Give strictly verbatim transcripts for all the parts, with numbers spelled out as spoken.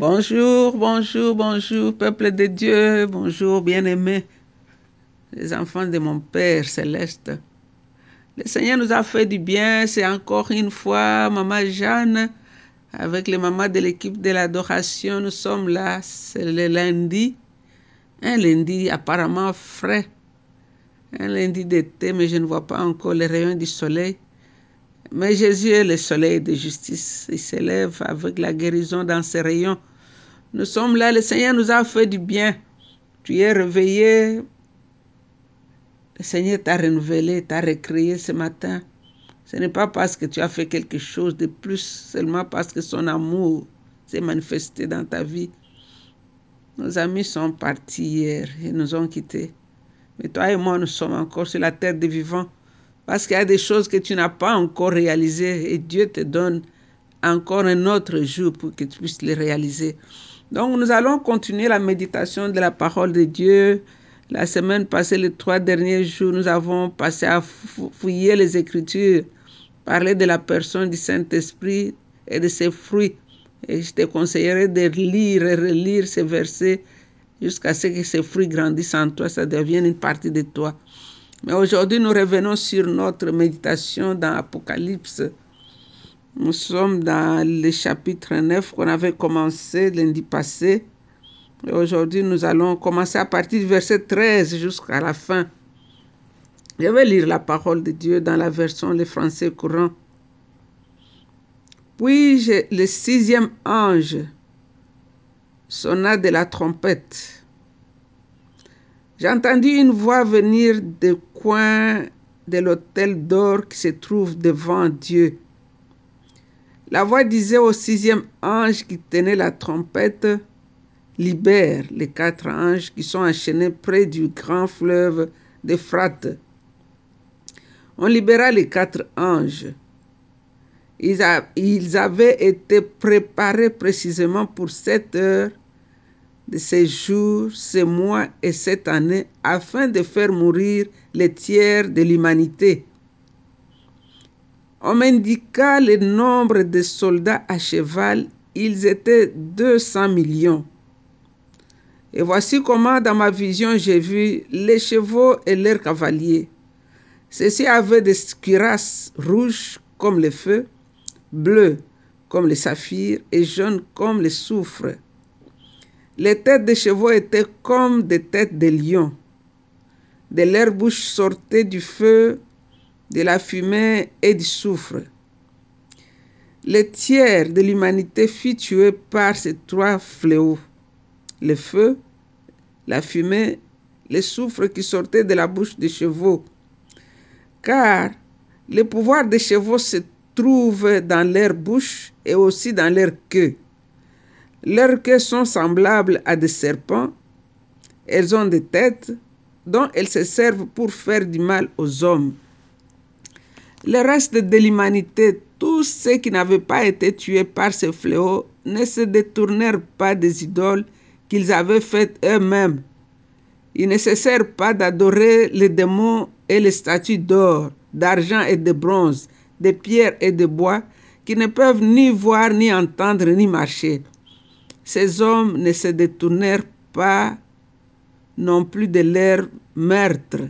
Bonjour, bonjour, bonjour, peuple de Dieu, bonjour, bien-aimés, les enfants de mon Père Céleste. Le Seigneur nous a fait du bien, c'est encore une fois Maman Jeanne, avec les mamans de l'équipe de l'adoration, nous sommes là, c'est le lundi, un lundi apparemment frais, un lundi d'été, mais je ne vois pas encore les rayons du soleil. Mais Jésus est le soleil de justice, il s'élève avec la guérison dans ses rayons. Nous sommes là, le Seigneur nous a fait du bien. Tu es réveillé, le Seigneur t'a renouvelé, t'a recréé ce matin. Ce n'est pas parce que tu as fait quelque chose de plus, seulement parce que son amour s'est manifesté dans ta vie. Nos amis sont partis hier et nous ont quittés. Mais toi et moi, nous sommes encore sur la terre des vivants. Parce qu'il y a des choses que tu n'as pas encore réalisées et Dieu te donne encore un autre jour pour que tu puisses les réaliser. Donc nous allons continuer la méditation de la parole de Dieu. La semaine passée, les trois derniers jours, nous avons passé à fouiller les Écritures, parler de la personne du Saint-Esprit et de ses fruits. Et je te conseillerais de lire et relire ces versets jusqu'à ce que ces fruits grandissent en toi, ça devienne une partie de toi. Mais aujourd'hui, nous revenons sur notre méditation dans Apocalypse. Nous sommes dans le chapitre neuf qu'on avait commencé lundi passé. Et aujourd'hui, nous allons commencer à partir du verset treize jusqu'à la fin. Je vais lire la parole de Dieu dans la version le français courant. Puis le sixième ange sonna de la trompette. J'ai entendu une voix venir du coin de l'autel d'or qui se trouve devant Dieu. La voix disait au sixième ange qui tenait la trompette, « Libère les quatre anges qui sont enchaînés près du grand fleuve d'Euphrate. » On libéra les quatre anges. Ils, a, ils avaient été préparés précisément pour sept heures de ces jours, ces mois et cette année, afin de faire mourir les tiers de l'humanité. On m'indiqua le nombre de soldats à cheval, ils étaient deux cents millions. Et voici comment, dans ma vision, j'ai vu les chevaux et leurs cavaliers. Ceux-ci avaient des cuirasses rouges comme le feu, bleues comme le saphir et jaunes comme le soufre. Les têtes des chevaux étaient comme des têtes de lions. De leur bouche sortait du feu, de la fumée et du soufre. Le tiers de l'humanité fut tué par ces trois fléaux. Le feu, la fumée, le soufre qui sortait de la bouche des chevaux. Car le pouvoir des chevaux se trouve dans leur bouche et aussi dans leur queue. Leurs queues sont semblables à des serpents. Elles ont des têtes dont elles se servent pour faire du mal aux hommes. Le reste de l'humanité, tous ceux qui n'avaient pas été tués par ce fléau, ne se détournèrent pas des idoles qu'ils avaient faites eux-mêmes. Ils ne cessèrent pas d'adorer les démons et les statues d'or, d'argent et de bronze, de pierre et de bois, qui ne peuvent ni voir, ni entendre, ni marcher. Ces hommes ne se détournèrent pas non plus de leur meurtre,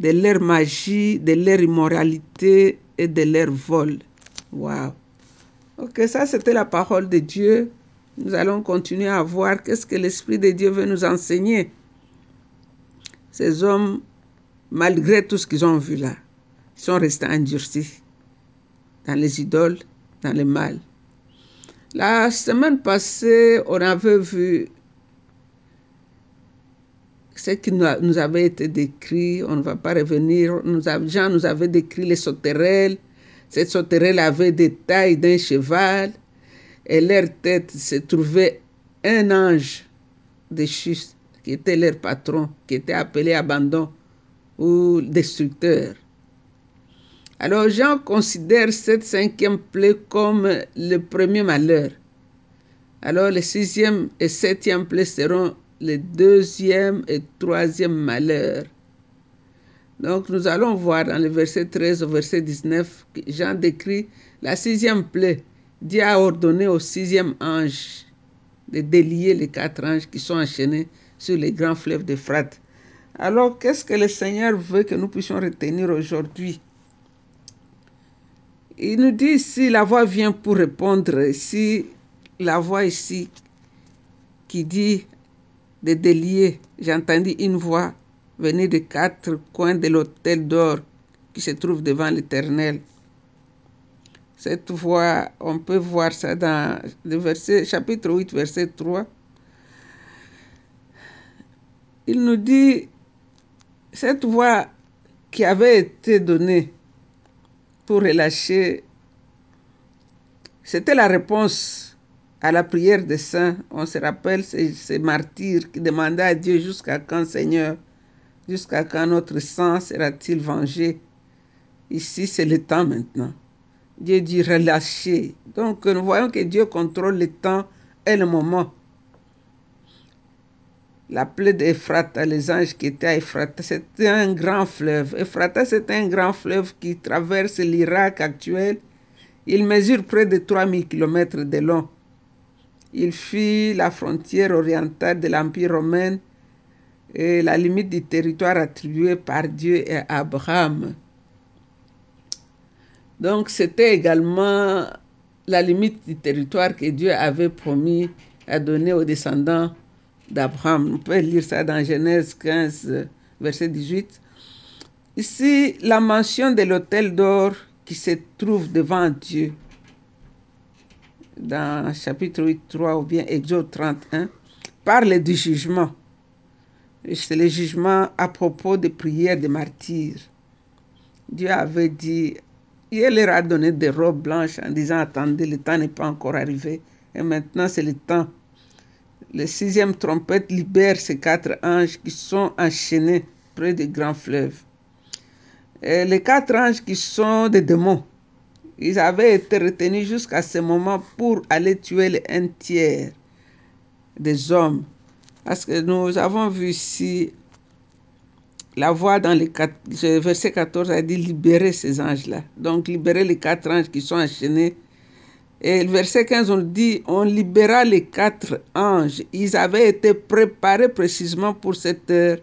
de leur magie, de leur immoralité et de leur vol. Wow. Ok, ça c'était la parole de Dieu. Nous allons continuer à voir qu'est-ce que l'Esprit de Dieu veut nous enseigner. Ces hommes, malgré tout ce qu'ils ont vu là, ils sont restés endurcis dans les idoles, dans le mal. La semaine passée, on avait vu ce qui nous avait été décrit. On ne va pas revenir. Nous a, Jean nous avait décrit les sauterelles. Cette sauterelle avait des tailles d'un cheval. Et leur tête se trouvait un ange déchu, qui était leur patron, qui était appelé abandon ou destructeur. Alors Jean considère cette cinquième plaie comme le premier malheur. Alors les sixième et septième plaies seront les deuxième et troisième malheurs. Donc nous allons voir dans le verset treize au verset dix-neuf, que Jean décrit la sixième plaie. Dieu a ordonné au sixième ange de délier les quatre anges qui sont enchaînés sur les grands fleuves d'Euphrate. Alors, qu'est-ce que le Seigneur veut que nous puissions retenir aujourd'hui? Il nous dit ici, la voix vient pour répondre, ici, la voix ici qui dit de délier. J'entendis une voix venir des quatre coins de l'autel d'or qui se trouve devant l'Éternel. Cette voix, on peut voir ça dans le verset, chapitre huit, verset trois. Il nous dit, cette voix qui avait été donnée pour relâcher, c'était la réponse à la prière des saints. On se rappelle ces martyrs qui demandaient à Dieu, jusqu'à quand, Seigneur, jusqu'à quand notre sang sera-t-il vengé? Ici, c'est le temps maintenant. Dieu dit relâcher. Donc, nous voyons que Dieu contrôle le temps et le moment. La plaie d'Euphrate, les anges qui étaient à Euphrate, c'était un grand fleuve. Euphrate, c'était un grand fleuve qui traverse l'Irak actuel. Il mesure près de trois mille kilomètres de long. Il fit la frontière orientale de l'Empire romain et la limite du territoire attribué par Dieu à Abraham. Donc, c'était également la limite du territoire que Dieu avait promis à donner aux descendants d'Abraham. On peut lire ça dans Genèse quinze, verset dix-huit. Ici, la mention de l'autel d'or qui se trouve devant Dieu, dans chapitre huit, trois, ou bien Exode trente et un, parle du jugement. C'est le jugement à propos des prières des martyrs. Dieu avait dit... Il leur a donné des robes blanches en disant, attendez, le temps n'est pas encore arrivé. Et maintenant, c'est le temps. La sixième trompette libère ces quatre anges qui sont enchaînés près du grand fleuve. Et les quatre anges qui sont des démons, ils avaient été retenus jusqu'à ce moment pour aller tuer un tiers des hommes. Parce que nous avons vu ici, la voix dans le verset quatorze a dit libérer ces anges-là. Donc libérer les quatre anges qui sont enchaînés. Et le verset quinze, on dit on libéra les quatre anges. Ils avaient été préparés précisément pour cette heure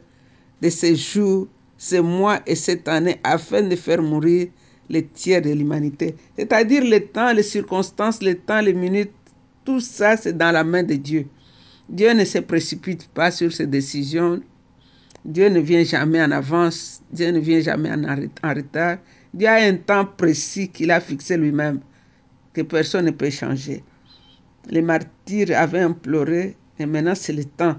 de ces jours, ces mois et cette année afin de faire mourir les tiers de l'humanité. C'est-à-dire le temps, les circonstances, le temps, les minutes, tout ça c'est dans la main de Dieu. Dieu ne se précipite pas sur ses décisions. Dieu ne vient jamais en avance, Dieu ne vient jamais en retard. Dieu a un temps précis qu'il a fixé lui-même, que personne ne peut changer. Les martyrs avaient imploré, et maintenant c'est le temps.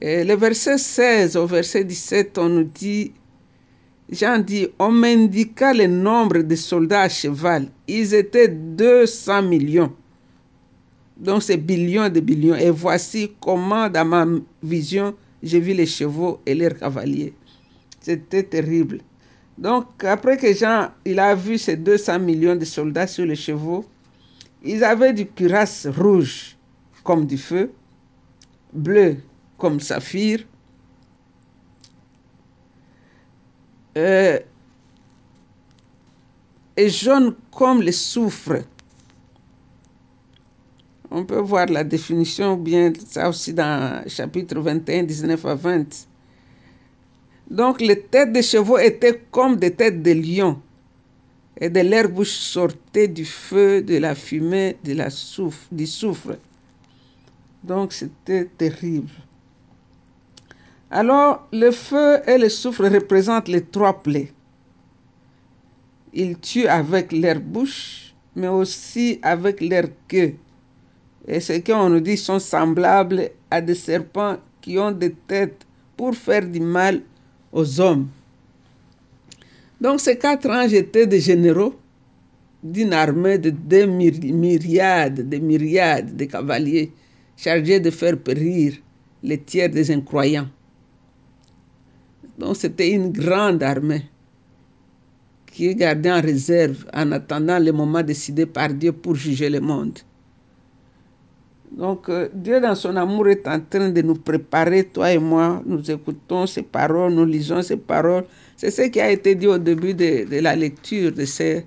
Et le verset seize au verset dix-sept, on nous dit, Jean dit, on m'indiqua le nombre de soldats à cheval. Ils étaient deux cents millions. Donc c'est billions de billions. Et voici comment dans ma vision, j'ai vu les chevaux et leurs cavaliers. C'était terrible. Donc, après que Jean il a vu ces deux cents millions de soldats sur les chevaux, ils avaient du cuirasse rouge comme du feu, bleu comme saphir, euh, et jaune comme le soufre. On peut voir la définition, bien ça aussi dans chapitre vingt et un, dix-neuf à vingt. Donc, les têtes des chevaux étaient comme des têtes de lions. Et de leur bouche sortait du feu, de la fumée, de la soufre, du soufre. Donc, c'était terrible. Alors, le feu et le soufre représentent les trois plaies. Ils tuent avec leur bouche, mais aussi avec leur queue. Et ce qu'on nous dit sont semblables à des serpents qui ont des têtes pour faire du mal aux hommes. Donc ces quatre anges étaient des généraux d'une armée de deux myriades, de myriades de cavaliers chargés de faire périr les tiers des incroyants. Donc c'était une grande armée qui est gardée en réserve en attendant le moment décidé par Dieu pour juger le monde. Donc, euh, Dieu, dans son amour, est en train de nous préparer, toi et moi. Nous écoutons ses paroles, nous lisons ses paroles. C'est ce qui a été dit au début de, de la lecture de ces,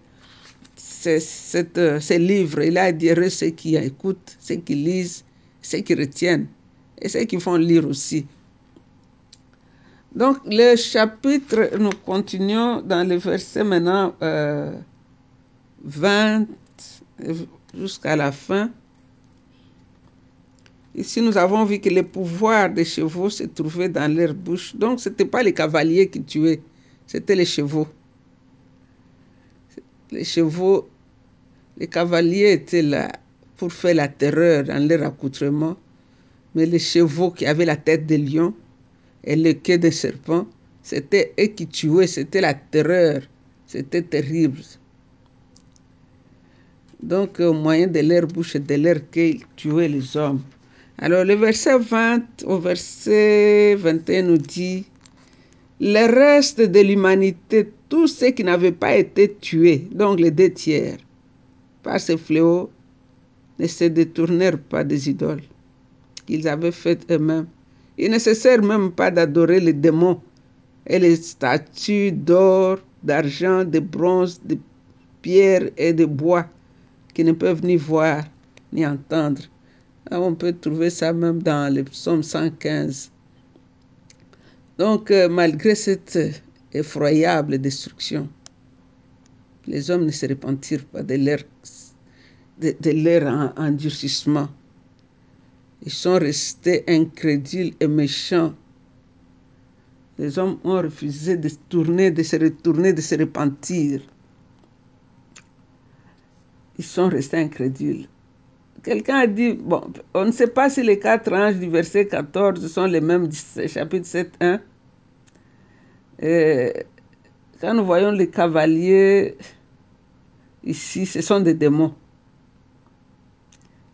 ces, cette, euh, ces livres. Il a dit, heureux ceux qui écoutent, ceux qui lisent, ceux qui retiennent et ceux qui font lire aussi. Donc, le chapitre, nous continuons dans le verset maintenant euh, vingt jusqu'à la fin. Ici, nous avons vu que le pouvoir des chevaux se trouvait dans leur bouche. Donc, ce n'était pas les cavaliers qui tuaient, c'était les chevaux. Les chevaux, les cavaliers étaient là pour faire la terreur dans leur accoutrement, mais les chevaux qui avaient la tête de lion et le quai de serpent, c'était eux qui tuaient, c'était la terreur, c'était terrible. Donc, au moyen de leur bouche et de leur quai, ils tuaient les hommes. Alors, le verset vingt au verset vingt et un nous dit « Le reste de l'humanité, tous ceux qui n'avaient pas été tués, donc les deux tiers, par ce fléau, ne se détournèrent pas des idoles qu'ils avaient faites eux-mêmes. Il ne se sert même pas d'adorer les démons et les statues d'or, d'argent, de bronze, de pierre et de bois qui ne peuvent ni voir ni entendre. » On peut trouver ça même dans le psaume cent quinze. Donc, malgré cette effroyable destruction, les hommes ne se repentirent pas de leur, de, de leur endurcissement. Ils sont restés incrédules et méchants. Les hommes ont refusé de se tourner, de se retourner, de se repentir. Ils sont restés incrédules. Quelqu'un a dit, bon, on ne sait pas si les quatre anges du verset quatorze sont les mêmes du chapitre sept un. Et quand nous voyons les cavaliers ici, ce sont des démons.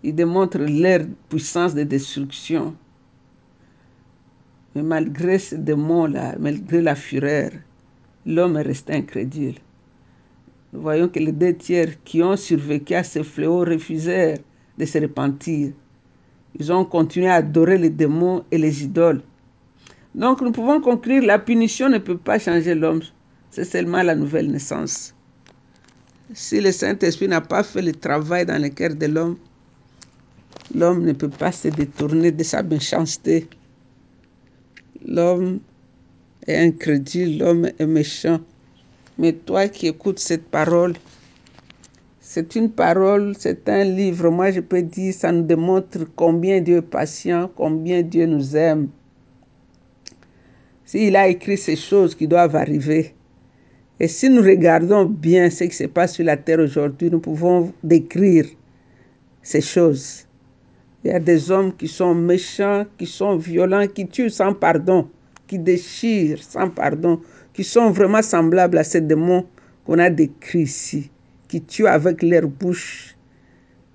Ils démontrent leur puissance de destruction. Mais malgré ces démons-là, malgré la fureur, l'homme est resté incrédule. Nous voyons que les deux tiers qui ont survécu à ce fléau refusèrent de se repentir. Ils ont continué à adorer les démons et les idoles. Donc nous pouvons conclure, la punition ne peut pas changer l'homme, c'est seulement la nouvelle naissance. Si le Saint-Esprit n'a pas fait le travail dans le cœur de l'homme, l'homme ne peut pas se détourner de sa méchanceté. L'homme est incrédule, l'homme est méchant. Mais toi qui écoutes cette parole, c'est une parole, c'est un livre. Moi, je peux dire, ça nous démontre combien Dieu est patient, combien Dieu nous aime. S'il a écrit ces choses qui doivent arriver, et si nous regardons bien ce qui se passe sur la terre aujourd'hui, nous pouvons décrire ces choses. Il y a des hommes qui sont méchants, qui sont violents, qui tuent sans pardon, qui déchirent sans pardon, qui sont vraiment semblables à ces démons qu'on a décrits ici, qui tuent avec leur bouche.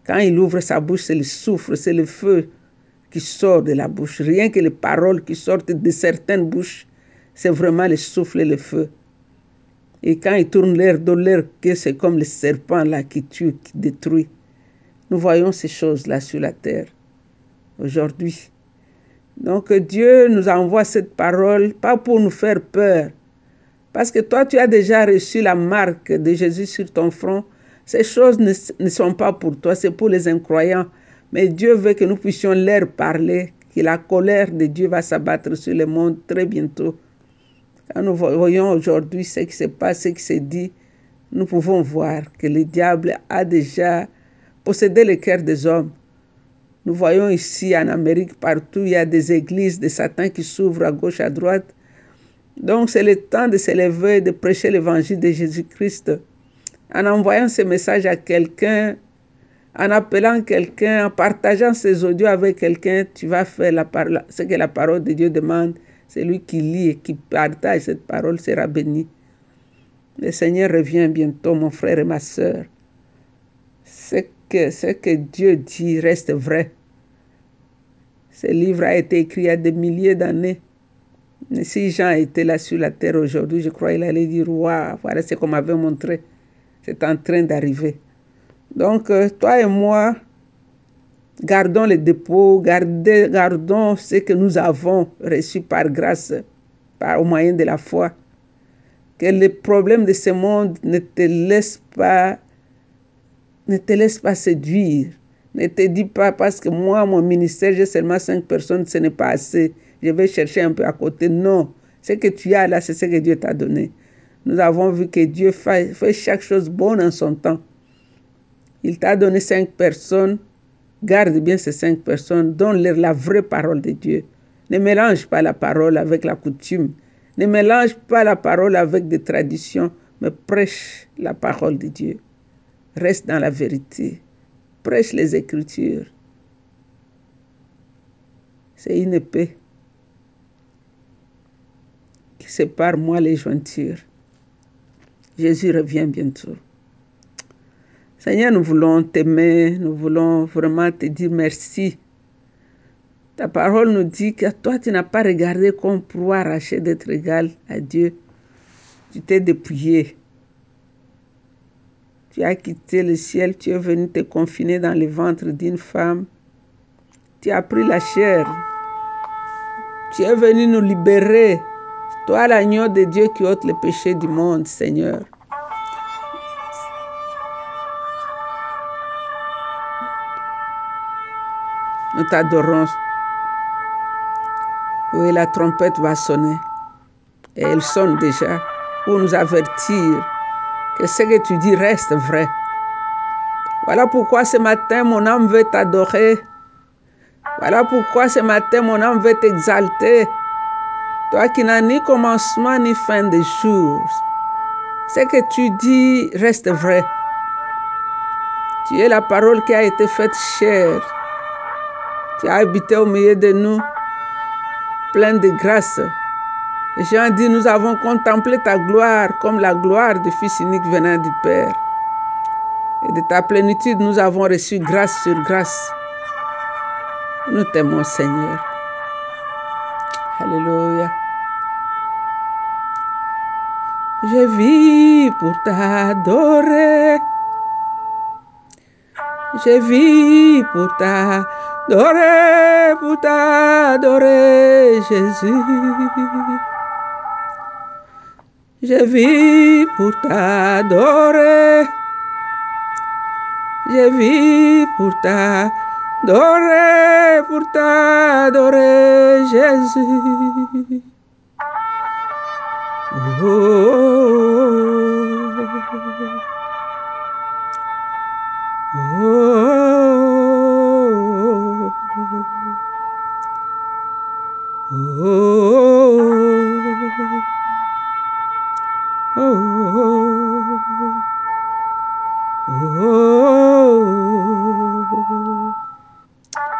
Quand il ouvre sa bouche, c'est le soufre, c'est le feu qui sort de la bouche. Rien que les paroles qui sortent de certaines bouches, c'est vraiment le souffle et le feu. Et quand ils tournent leur dos, leur queue, c'est comme le serpent là qui tue, qui détruit. Nous voyons ces choses-là sur la terre aujourd'hui. Donc Dieu nous envoie cette parole, pas pour nous faire peur, parce que toi, tu as déjà reçu la marque de Jésus sur ton front. Ces choses ne, ne sont pas pour toi, c'est pour les incroyants. Mais Dieu veut que nous puissions leur parler, que la colère de Dieu va s'abattre sur le monde très bientôt. Quand nous voyons aujourd'hui ce qui se passe, ce qui se dit, nous pouvons voir que le diable a déjà possédé le cœur des hommes. Nous voyons ici en Amérique, partout, il y a des églises de Satan qui s'ouvrent à gauche, à droite. Donc, c'est le temps de s'élever, de prêcher l'évangile de Jésus-Christ. En envoyant ce message à quelqu'un, en appelant quelqu'un, en partageant ses audios avec quelqu'un, tu vas faire la parole, ce que la parole de Dieu demande. Celui qui lit et qui partage cette parole sera béni. Le Seigneur revient bientôt, mon frère et ma sœur. Ce que, ce que Dieu dit reste vrai. Ce livre a été écrit il y a des milliers d'années. Si Jean était là sur la terre aujourd'hui, je crois qu'il allait dire « Waouh, voilà ce qu'on m'avait montré, c'est en train d'arriver. » Donc, toi et moi, gardons les dépôts, gardez, gardons ce que nous avons reçu par grâce, par, au moyen de la foi. Que les problèmes de ce monde ne te laissent pas, ne te laissent pas séduire, Ne te dis pas parce que moi, mon ministère, j'ai seulement cinq personnes, ce n'est pas assez. Je vais chercher un peu à côté. Non, ce que tu as là, c'est ce que Dieu t'a donné. Nous avons vu que Dieu fait, fait chaque chose bonne en son temps. Il t'a donné cinq personnes. Garde bien ces cinq personnes. Donne-leur la vraie parole de Dieu. Ne mélange pas la parole avec la coutume. Ne mélange pas la parole avec des traditions, mais prêche la parole de Dieu. Reste dans la vérité. Prêche les Écritures. C'est une épée qui sépare moi les jointures. Jésus revient bientôt. Seigneur, nous voulons t'aimer, nous voulons vraiment te dire merci. Ta parole nous dit que toi, tu n'as pas regardé qu'on pourrait arracher d'être égal à Dieu. Tu t'es dépouillé. Tu as quitté le ciel, tu es venu te confiner dans le ventre d'une femme. Tu as pris la chair. Tu es venu nous libérer. Toi, l'agneau de Dieu qui ôte le péché du monde, Seigneur. Nous t'adorons. Oui, la trompette va sonner. Et elle sonne déjà pour nous avertir que ce que tu dis reste vrai. Voilà pourquoi ce matin, mon âme veut t'adorer. Voilà pourquoi ce matin, mon âme veut t'exalter. Toi qui n'as ni commencement ni fin des jours, ce que tu dis reste vrai. Tu es la parole qui a été faite chère. Tu as habité au milieu de nous, plein de grâce. Et Jean dit, nous avons contemplé ta gloire comme la gloire du Fils unique venant du Père. Et de ta plénitude, nous avons reçu grâce sur grâce. Nous t'aimons, Seigneur. Alléluia. Je vis pour t'adorer. Je vis pour t'adorer. Doré pour t'adorer, Jésus. Je vis pour t'adorer. Je vis pour t'adorer, pour t'adorer, Jésus. Oh, oh, oh. Oh. Oh, oh, oh, oh.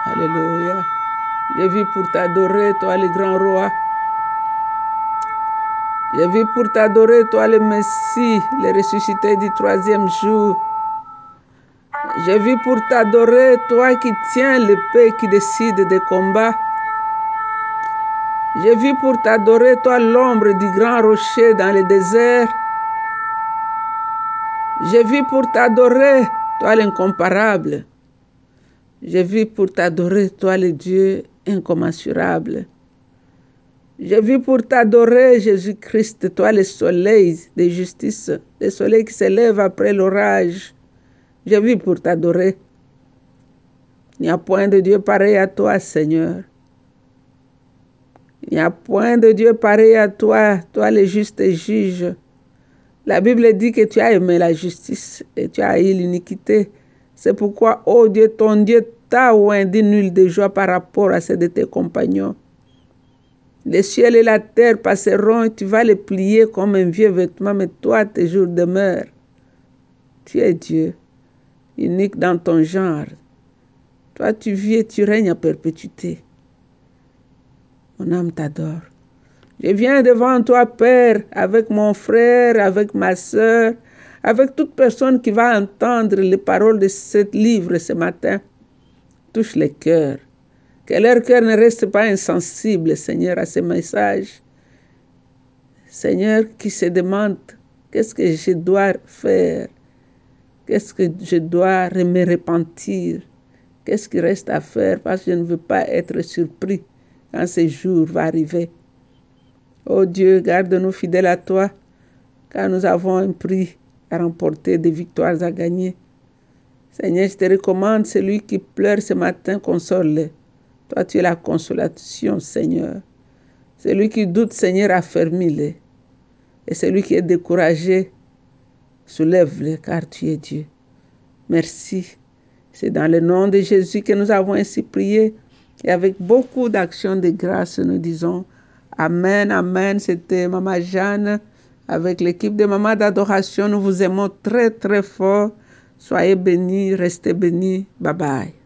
Alléluia. Je vis pour t'adorer, toi le grand roi. Je vis pour t'adorer, toi le Messie, le ressuscité du troisième jour. Je vis pour t'adorer, toi qui tiens l'épée, qui décide des combats. Je vis pour t'adorer, toi l'ombre du grand rocher dans le désert. Je vis pour t'adorer, toi l'incomparable. Je vis pour t'adorer, toi le Dieu incommensurable. Je vis pour t'adorer, Jésus-Christ, toi le soleil de justice, le soleil qui s'élève après l'orage. Je vis pour t'adorer. Il n'y a point de Dieu pareil à toi, Seigneur. Il n'y a point de Dieu pareil à toi, toi le juste juge. La Bible dit que tu as aimé la justice et tu as haï l'iniquité. C'est pourquoi, ô Dieu, ton Dieu t'a oindé nul de joie par rapport à ceux de tes compagnons. Le ciel et la terre passeront et tu vas les plier comme un vieux vêtement, mais toi, tes jours demeurent. Tu es Dieu, unique dans ton genre. Toi, tu vis et tu règnes à perpétuité. Mon âme t'adore. Je viens devant toi, Père, avec mon frère, avec ma sœur, avec toute personne qui va entendre les paroles de ce livre ce matin. Touche les cœurs. Que leur cœur ne reste pas insensible, Seigneur, à ce message. Seigneur, qui se demande, qu'est-ce que je dois faire? Qu'est-ce que je dois me repentir? Qu'est-ce qui reste à faire? Parce que je ne veux pas être surpris quand ce jour va arriver. Oh Dieu, garde-nous fidèles à toi, car nous avons un prix à remporter, des victoires à gagner. Seigneur, je te recommande celui qui pleure ce matin, console-le. Toi, tu es la consolation, Seigneur. Celui qui doute, Seigneur, affermis-le. Et celui qui est découragé, soulève-le, car tu es Dieu. Merci. C'est dans le nom de Jésus que nous avons ainsi prié. Et avec beaucoup d'actions de grâce, nous disons Amen, Amen. C'était Maman Jeanne. Avec l'équipe de Maman d'Adoration, nous vous aimons très, très fort. Soyez bénis, restez bénis. Bye bye.